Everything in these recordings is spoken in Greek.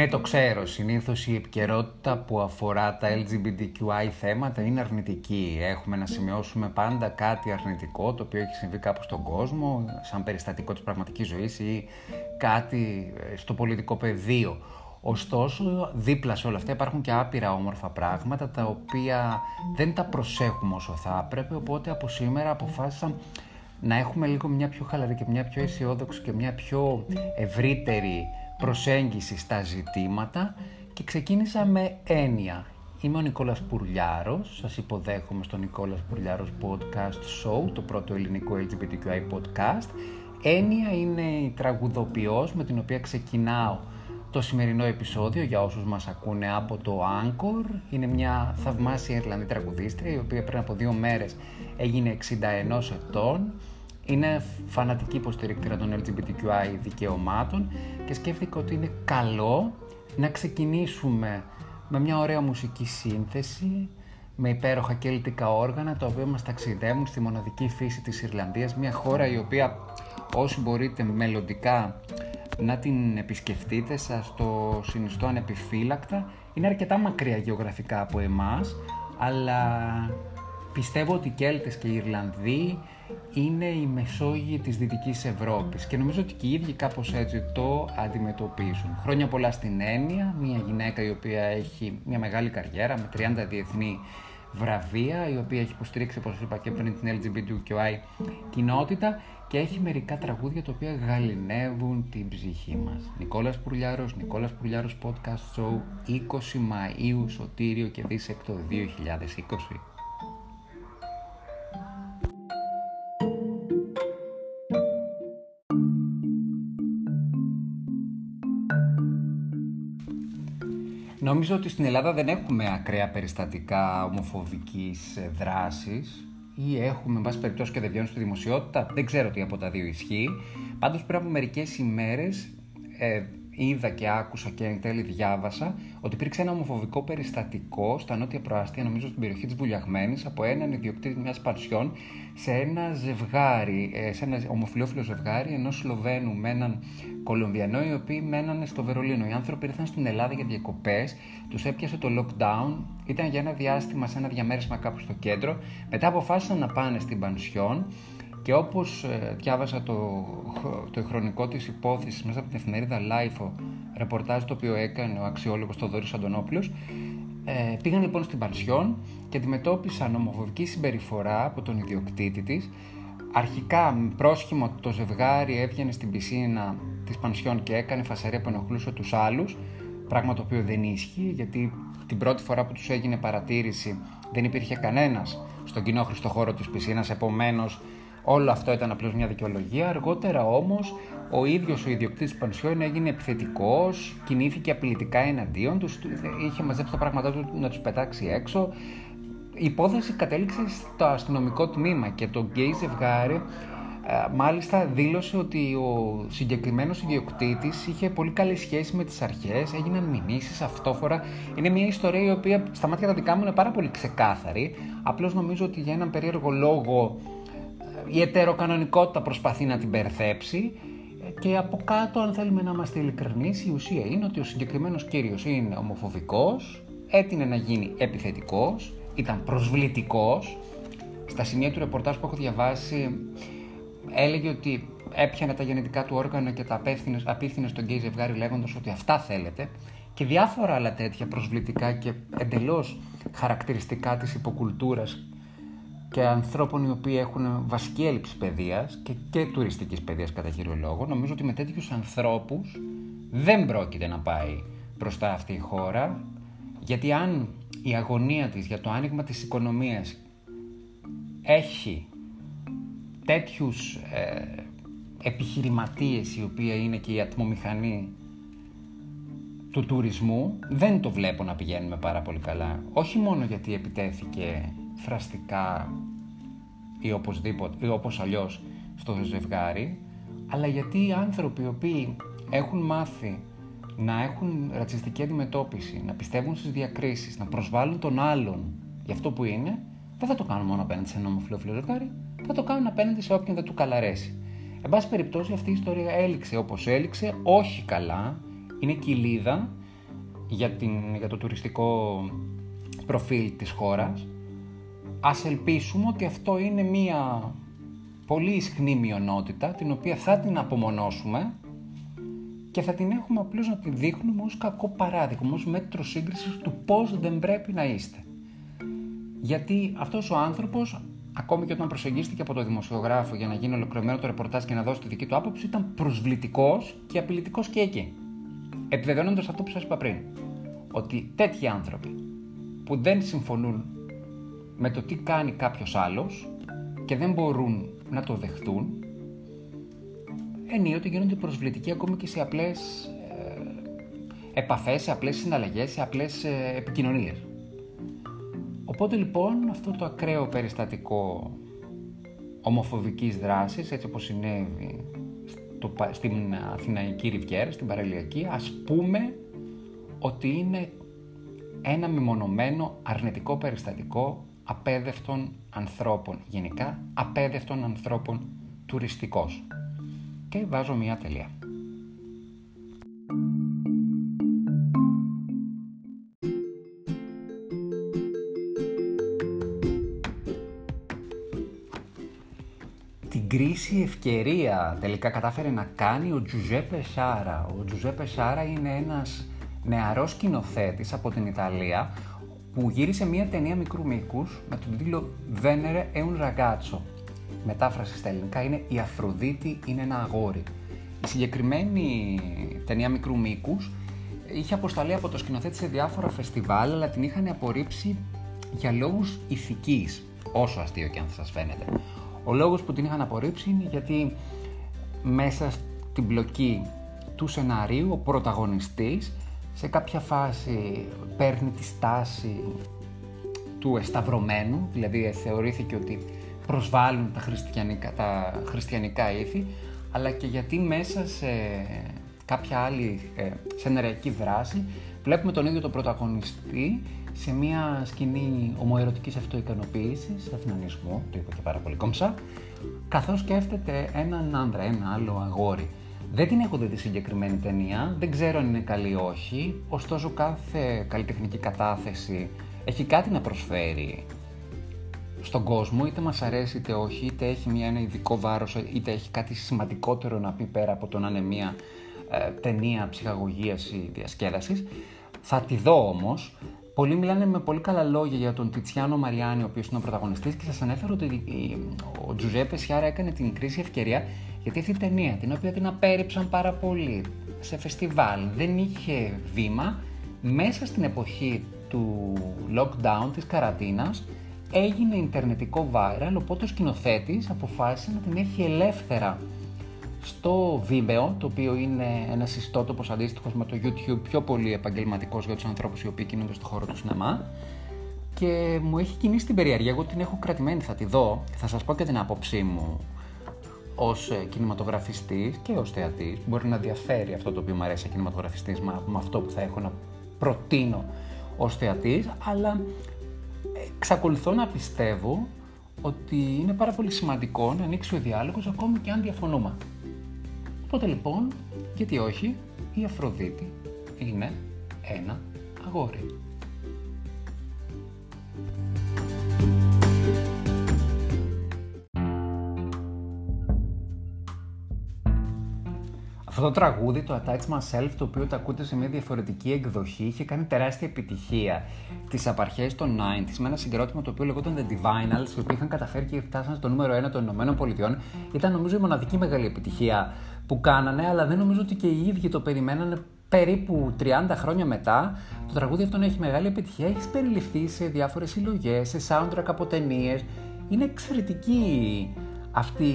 Ναι, το ξέρω. Συνήθως η επικαιρότητα που αφορά τα LGBTQI θέματα είναι αρνητική. Έχουμε να σημειώσουμε πάντα κάτι αρνητικό, το οποίο έχει συμβεί κάπου στον κόσμο, σαν περιστατικό της πραγματικής ζωής ή κάτι στο πολιτικό πεδίο. Ωστόσο, δίπλα σε όλα αυτά υπάρχουν και άπειρα όμορφα πράγματα, τα οποία δεν τα προσέχουμε όσο θα έπρεπε, οπότε από σήμερα αποφάσισα να έχουμε λίγο μια πιο χαλαρή και μια πιο αισιόδοξη και μια πιο ευρύτερη προσέγγιση στα ζητήματα και ξεκίνησα με έννοια. Είμαι ο Νικόλας Πουρλιάρος, σας υποδέχομαι στο Νικόλας Πουρλιάρος Podcast Show, το πρώτο ελληνικό LGBTQI podcast. Έννοια είναι η τραγουδοποιός με την οποία ξεκινάω το σημερινό επεισόδιο για όσους μας ακούνε από το Anchor. Είναι μια θαυμάσια Ιρλανδή τραγουδίστρια, η οποία πριν από 2 μέρες έγινε 61 ετών. Είναι φανατική υποστηρίκτηρα των LGBTQI δικαιωμάτων και σκέφτηκα ότι είναι καλό να ξεκινήσουμε με μια ωραία μουσική σύνθεση, με υπέροχα κέλτικα όργανα, τα οποία μας ταξιδεύουν στη μοναδική φύση της Ιρλανδίας, μια χώρα η οποία όσοι μπορείτε μελλοντικά να την επισκεφτείτε, σας το συνιστώ ανεπιφύλακτα. Είναι αρκετά μακριά γεωγραφικά από εμάς, αλλά πιστεύω ότι οι Κέλτες και οι Ιρλανδοί είναι η Μεσόγειοι της Δυτικής Ευρώπης και νομίζω ότι και οι ίδιοι κάπως έτσι το αντιμετωπίζουν. Χρόνια πολλά στην Έννοια, μια γυναίκα η οποία έχει μια μεγάλη καριέρα με 30 διεθνή βραβεία, η οποία έχει υποστηρίξει, όπως είπα και πριν, την LGBTQI κοινότητα και έχει μερικά τραγούδια τα οποία γαληνεύουν την ψυχή μας. Νικόλας Πουρλιάρος, Νικόλας Πουρλιάρος Podcast Show, 20 Μαΐου, Σωτήριο και Δίσεκτο 2020. Νομίζω ότι στην Ελλάδα δεν έχουμε ακραία περιστατικά ομοφοβικής δράσης ή έχουμε, εν πάση περιπτώσει, και δεν βγαίνουν στη δημοσιότητα. Δεν ξέρω τι από τα δύο ισχύει. Πάντως, πριν από μερικές ημέρες είδα και άκουσα και εν τέλει διάβασα ότι υπήρξε ένα ομοφοβικό περιστατικό στα νότια προάστια, νομίζω στην περιοχή της Βουλιαγμένης, από έναν ιδιοκτήτη μιας πανσιόν σε ένα ζευγάρι, σε ένα ομοφιλόφιλο ζευγάρι, ενός Σλοβαίνου με έναν Κολομβιανό, οι οποίοι μένανε στο Βερολίνο. Οι άνθρωποι ήρθαν στην Ελλάδα για διακοπές, τους έπιασε το lockdown, ήταν για ένα διάστημα σε ένα διαμέρισμα κάπου στο κέντρο, μετά αποφάσισαν να πάνε στην πανσιόν. Και όπως διάβασα το χρονικό της υπόθεσης μέσα από την εφημερίδα LIFO, ρεπορτάζ το οποίο έκανε ο αξιόλογος Θοδωρής Αντωνόπλος, πήγαν λοιπόν στην πανσιόν και αντιμετώπισαν ομοφοβική συμπεριφορά από τον ιδιοκτήτη της. Αρχικά πρόσχημα ότι το ζευγάρι έβγαινε στην πισίνα της πανσιόν και έκανε φασαρία που ενοχλούσε τους άλλους, πράγμα το οποίο δεν ίσχυε, γιατί την πρώτη φορά που τους έγινε παρατήρηση δεν υπήρχε κανένας στον κοινόχρηστο χώρο της πισίνας, επομένως όλο αυτό ήταν απλώς μια δικαιολογία. Αργότερα όμως ο ίδιος ο ιδιοκτήτης της πανσιόν έγινε επιθετικός, κινήθηκε απειλητικά εναντίον τους, είχε μαζέψει τα πράγματά του να τους πετάξει έξω. Η υπόθεση κατέληξε στο αστυνομικό τμήμα και το γκέι ζευγάρι μάλιστα δήλωσε ότι ο συγκεκριμένος ιδιοκτήτης είχε πολύ καλή σχέση με τις αρχές, έγιναν μηνύσεις, αυτόφορα. Είναι μια ιστορία η οποία στα μάτια τα δικά μου είναι πάρα πολύ ξεκάθαρη. Απλώς νομίζω ότι για έναν περίεργο λόγο η ετεροκανονικότητα προσπαθεί να την περθέψει και από κάτω, αν θέλουμε να είμαστε ειλικρινείς, η ουσία είναι ότι ο συγκεκριμένος κύριος είναι ομοφοβικός, έτεινε να γίνει επιθετικός, ήταν προσβλητικός. Στα σημεία του ρεπορτάζ που έχω διαβάσει έλεγε ότι έπιανε τα γενετικά του όργανα και τα απίθυνε στον γκέι ζευγάρι λέγοντας ότι αυτά θέλετε, και διάφορα άλλα τέτοια προσβλητικά και εντελώς χαρακτηριστικά της υποκουλτούρας και ανθρώπων οι οποίοι έχουν βασική έλλειψη παιδείας και τουριστικής παιδείας κατά κύριο λόγο. Νομίζω ότι με τέτοιους ανθρώπους δεν πρόκειται να πάει μπροστά αυτή η χώρα, γιατί αν η αγωνία της για το άνοιγμα της οικονομίας έχει τέτοιους επιχειρηματίες, οι οποίοι είναι και η ατμομηχανή του τουρισμού, δεν το βλέπω να πηγαίνουμε πάρα πολύ καλά. Όχι μόνο γιατί επιτέθηκε φραστικά ή όπως αλλιώς στο ζευγάρι, αλλά γιατί οι άνθρωποι οι οποίοι έχουν μάθει να έχουν ρατσιστική αντιμετώπιση, να πιστεύουν στις διακρίσεις, να προσβάλλουν τον άλλον για αυτό που είναι, δεν θα το κάνουν μόνο απέναντι σε ένα ομοφυλόφιλο ζευγάρι, θα το κάνουν απέναντι σε όποιον δεν του καλαρέσει. Εν πάση περιπτώσει, αυτή η ιστορία έληξε όπως έληξε, όχι καλά, είναι κοιλίδα, για το τουριστικό προφίλ της χώρας. Ας ελπίσουμε ότι αυτό είναι μία πολύ ισχνή μειονότητα, την οποία θα την απομονώσουμε και θα την έχουμε απλώς να τη δείχνουμε ως κακό παράδειγμα, ως μέτρο σύγκρισης του πώς δεν πρέπει να είστε. Γιατί αυτός ο άνθρωπος, ακόμη και όταν προσεγγίστηκε από τον δημοσιογράφο για να γίνει ολοκληρωμένο το ρεπορτάζ και να δώσει τη δική του άποψη, ήταν προσβλητικός και απειλητικός και εκεί. Επιβεβαιώνοντας αυτό που σας είπα πριν, ότι τέτοιοι άνθρωποι που δεν συμφωνούν με το τι κάνει κάποιος άλλος και δεν μπορούν να το δεχτούν, ενίοτε γίνονται προσβλητικοί ακόμη και σε απλές επαφές, σε απλές συναλλαγές, σε απλές επικοινωνίες. Οπότε λοιπόν αυτό το ακραίο περιστατικό ομοφοβικής δράσης, έτσι όπως συνέβη στην Αθηναϊκή Ριβιέρα, στην Παραλιακή, ας πούμε ότι είναι ένα μεμονωμένο αρνητικό περιστατικό απαίδευτων ανθρώπων, γενικά απαίδευτων ανθρώπων τουριστικός. Και βάζω μία τελεία. Την κρίση ευκαιρία τελικά κατάφερε να κάνει ο Τζουζέπε Σάρα. Ο Τζουζέπε Σάρα είναι ένας νεαρός σκηνοθέτης από την Ιταλία που γύρισε μία ταινία μικρού μήκους με τον τίτλο «Venere è un ragazzo». Μετάφραση στα ελληνικά είναι «Η Αφροδίτη είναι ένα αγόρι». Η συγκεκριμένη ταινία μικρού μήκους είχε αποσταλεί από το σκηνοθέτη σε διάφορα φεστιβάλ, αλλά την είχαν απορρίψει για λόγους ηθικής, όσο αστείο και αν θα σας φαίνεται. Ο λόγος που την είχαν απορρίψει είναι γιατί μέσα στην πλοκή του σεναρίου ο πρωταγωνιστής σε κάποια φάση παίρνει τη στάση του εσταυρωμένου, δηλαδή θεωρήθηκε ότι προσβάλλουν τα χριστιανικά ήθη, αλλά και γιατί μέσα σε κάποια άλλη σενεριακή δράση βλέπουμε τον ίδιο τον πρωταγωνιστή σε μια σκηνή ομοερωτικής αυτοικανοποίησης, εθνανισμού, το είπα και πάρα πολύ κόμψα, καθώς σκέφτεται έναν άντρα, ένα άλλο αγόρι. Δεν την έχω δει τη συγκεκριμένη ταινία, δεν ξέρω αν είναι καλή ή όχι, ωστόσο κάθε καλλιτεχνική κατάθεση έχει κάτι να προσφέρει στον κόσμο, είτε μας αρέσει είτε όχι, είτε έχει ένα ειδικό βάρος, είτε έχει κάτι σημαντικότερο να πει πέρα από το να είναι μια ταινία ψυχαγωγίας ή διασκέδασης. Θα τη δω όμως. Πολλοί μιλάνε με πολύ καλά λόγια για τον Τιτσιάνο Μαριάνη, ο οποίος είναι ο πρωταγωνιστής, και σας ανέφερα ότι ο Τζουζέπε Σάρα έκανε την κρίση ευκαιρία, γιατί αυτή η ταινία, την οποία την απέρριψαν πάρα πολύ σε φεστιβάλ, δεν είχε βήμα, μέσα στην εποχή του lockdown, της καραντίνας, έγινε ιντερνετικό viral, οπότε ο σκηνοθέτης αποφάσισε να την έχει ελεύθερα στο βίντεο, το οποίο είναι ένας ιστότοπος αντίστοιχος με το YouTube, πιο πολύ επαγγελματικός για τους ανθρώπους οι οποίοι κινούνται στον χώρο του σινεμά, και μου έχει κινήσει την περιέργεια. Εγώ την έχω κρατημένη, θα τη δω, θα σας πω και την άποψή μου ως κινηματογραφιστής και ως θεατής. Μπορεί να διαφέρει αυτό το οποίο μου αρέσει κινηματογραφιστής με αυτό που θα έχω να προτείνω ως θεατής, αλλά εξακολουθώ να πιστεύω ότι είναι πάρα πολύ σημαντικό να ανοίξει ο διάλογος ακόμη και αν διαφωνούμε. Οπότε λοιπόν, γιατί όχι, η Αφροδίτη είναι ένα αγόρι. Αυτό το τραγούδι, το Attach Myself, το οποίο το ακούτε σε μια διαφορετική εκδοχή, είχε κάνει τεράστια επιτυχία τις απαρχές των 90s με ένα συγκρότημα το οποίο λεγόταν The Divinals, οι οποίοι είχαν καταφέρει και φτάσαν στο νούμερο 1 των Ηνωμένων Πολιτειών. Ήταν νομίζω η μοναδική μεγάλη επιτυχία που κάνανε, αλλά δεν νομίζω ότι και οι ίδιοι το περιμένανε. Περίπου 30 χρόνια μετά, το τραγούδι αυτό έχει μεγάλη επιτυχία, έχει περιληφθεί σε διάφορες συλλογές, σε soundtrack από ταινίες. Είναι εξαιρετική αυτή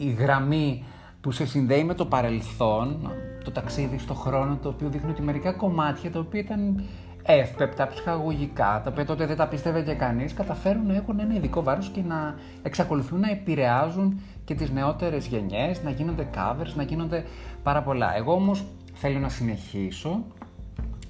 η γραμμή που σε συνδέει με το παρελθόν, το ταξίδι στο χρόνο, το οποίο δείχνει ότι μερικά κομμάτια τα οποία ήταν εύπεπτα, ψυχαγωγικά, τα οποία τότε δεν τα πίστευε και κανείς, καταφέρουν να έχουν ένα ειδικό βάρος και να εξακολουθούν να επηρεάζουν και τις νεότερες γενιές, να γίνονται covers, να γίνονται πάρα πολλά. Εγώ όμως θέλω να συνεχίσω,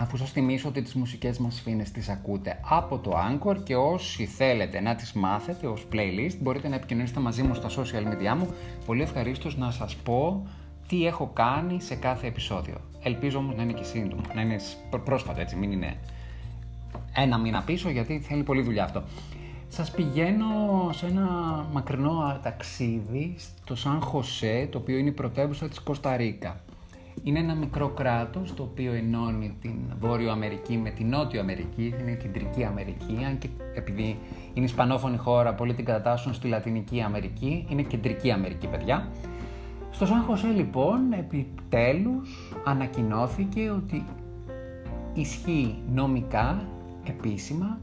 αφού σας θυμίσω ότι τις μουσικές μας φίνες τις ακούτε από το Anchor, και όσοι θέλετε να τις μάθετε ως playlist μπορείτε να επικοινωνήσετε μαζί μου στα social media μου. Πολύ ευχαρίστως να σας πω τι έχω κάνει σε κάθε επεισόδιο. Ελπίζω όμως να είναι και σύντομο, να είναι πρόσφατο, έτσι, μην είναι ένα μήνα πίσω, γιατί θέλει πολλή δουλειά αυτό. Σας πηγαίνω σε ένα μακρινό ταξίδι στο Σαν Χωσέ, το οποίο είναι η πρωτεύουσα της Κόστα Ρίκα. Είναι ένα μικρό κράτος το οποίο ενώνει την Βόρειο Αμερική με την Νότιο Αμερική, είναι η Κεντρική Αμερική, αν και επειδή είναι ισπανόφωνη χώρα, πολλοί την κατατάσσουν στη Λατινική Αμερική, είναι Κεντρική Αμερική, παιδιά. Στο Σαν Χωσέ λοιπόν επιτέλους ανακοινώθηκε ότι ισχύει νομικά, επίσημα,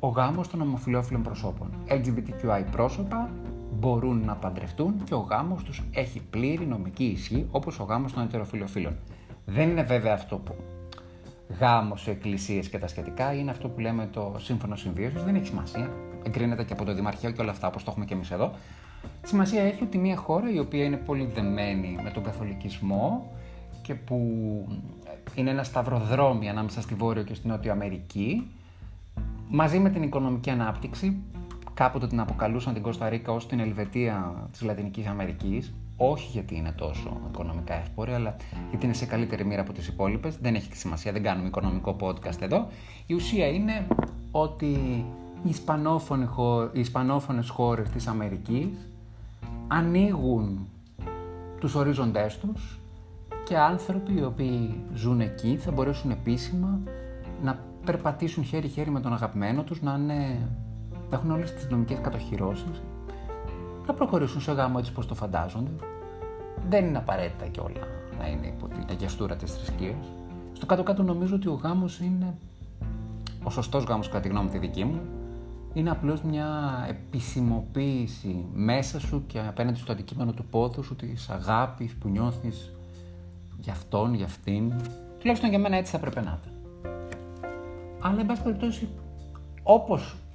ο γάμος των ομοφυλόφιλων προσώπων. LGBTQI πρόσωπα μπορούν να παντρευτούν και ο γάμος τους έχει πλήρη νομική ισχύ, όπως ο γάμος των ετεροφιλοφίλων. Δεν είναι βέβαια αυτό που γάμος σε εκκλησίες και τα σχετικά, είναι αυτό που λέμε το σύμφωνο συμβίωσης, δεν έχει σημασία. Εγκρίνεται και από το Δημαρχείο και όλα αυτά, όπως το έχουμε και εμείς εδώ. Σημασία έχει ότι μια χώρα η οποία είναι πολύ δεμένη με τον καθολικισμό και που είναι ένα σταυροδρόμι ανάμεσα στη Βόρειο και στη Νότιο Αμερική, μαζί με την οικονομική ανάπτυξη, κάποτε την αποκαλούσαν την Κόστα Ρίκα ως την Ελβετία της Λατινικής Αμερικής, όχι γιατί είναι τόσο οικονομικά εύπορη, αλλά γιατί είναι σε καλύτερη μοίρα από τις υπόλοιπες. Δεν έχει τη σημασία, δεν κάνουμε οικονομικό podcast εδώ. Η ουσία είναι ότι οι ισπανόφωνες χώρες της Αμερικής ανοίγουν τους ορίζοντές τους και άνθρωποι οι οποίοι ζουν εκεί θα μπορέσουν επίσημα να περπατήσουν χέρι-χέρι με τον αγαπημένο τους, να έχουν όλες τις νομικές κατοχυρώσεις, να προχωρήσουν σε γάμο έτσι πως το φαντάζονται. Δεν είναι απαραίτητα και όλα να είναι υπό την αγιαστούρα της θρησκείας. Στο κάτω-κάτω νομίζω ότι ο γάμος είναι, ο σωστός γάμος κατά τη γνώμη τη δική μου, είναι απλώς μια επισημοποίηση μέσα σου και απέναντι στο αντικείμενο του πόθου σου, της αγάπης που νιώθεις για αυτόν, για αυτήν. Τουλάχιστον για μένα έτσι θα πρέπει να ήταν. Αλλά, εν πάση περιπτώσει,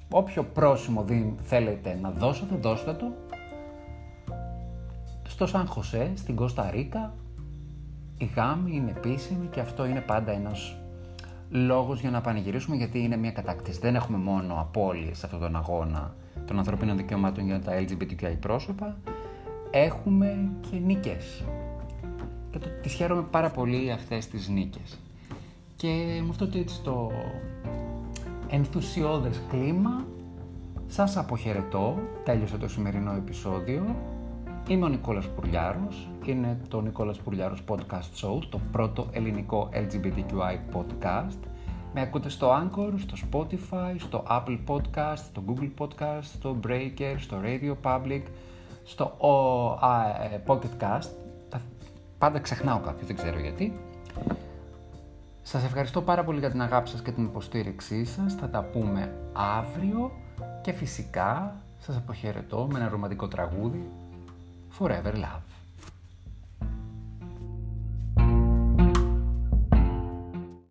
όποιο πρόσημο θέλετε να δώσετε, δώστε το. Στο Σαν Χωσέ, στην Κόστα Ρίκα, η γάμη είναι επίσημη και αυτό είναι πάντα ένας λόγος για να πανηγυρίσουμε, γιατί είναι μια κατάκτηση. Δεν έχουμε μόνο απώλειες σε αυτόν τον αγώνα των ανθρωπίνων δικαιωμάτων για τα LGBTQI πρόσωπα, έχουμε και νίκες. Και τις χαίρομαι πάρα πολύ αυτές τις νίκες. Και με αυτό το ενθουσιώδες κλίμα σας αποχαιρετώ. Τέλειωσε το σημερινό επεισόδιο. Είμαι ο Νικόλας Πουρλιάρος. Είναι το Νικόλας Πουρλιάρος Podcast Show, το πρώτο ελληνικό LGBTQI podcast. Με ακούτε στο Anchor, στο Spotify, στο Apple Podcast, στο Google Podcast, στο Breaker, στο Radio Public, στο Pocket Cast. Πάντα ξεχνάω κάποιο, δεν ξέρω γιατί. Σας ευχαριστώ πάρα πολύ για την αγάπη σας και την υποστήριξή σας. Θα τα πούμε αύριο και φυσικά σας αποχαιρετώ με ένα ρομαντικό τραγούδι, Forever Love.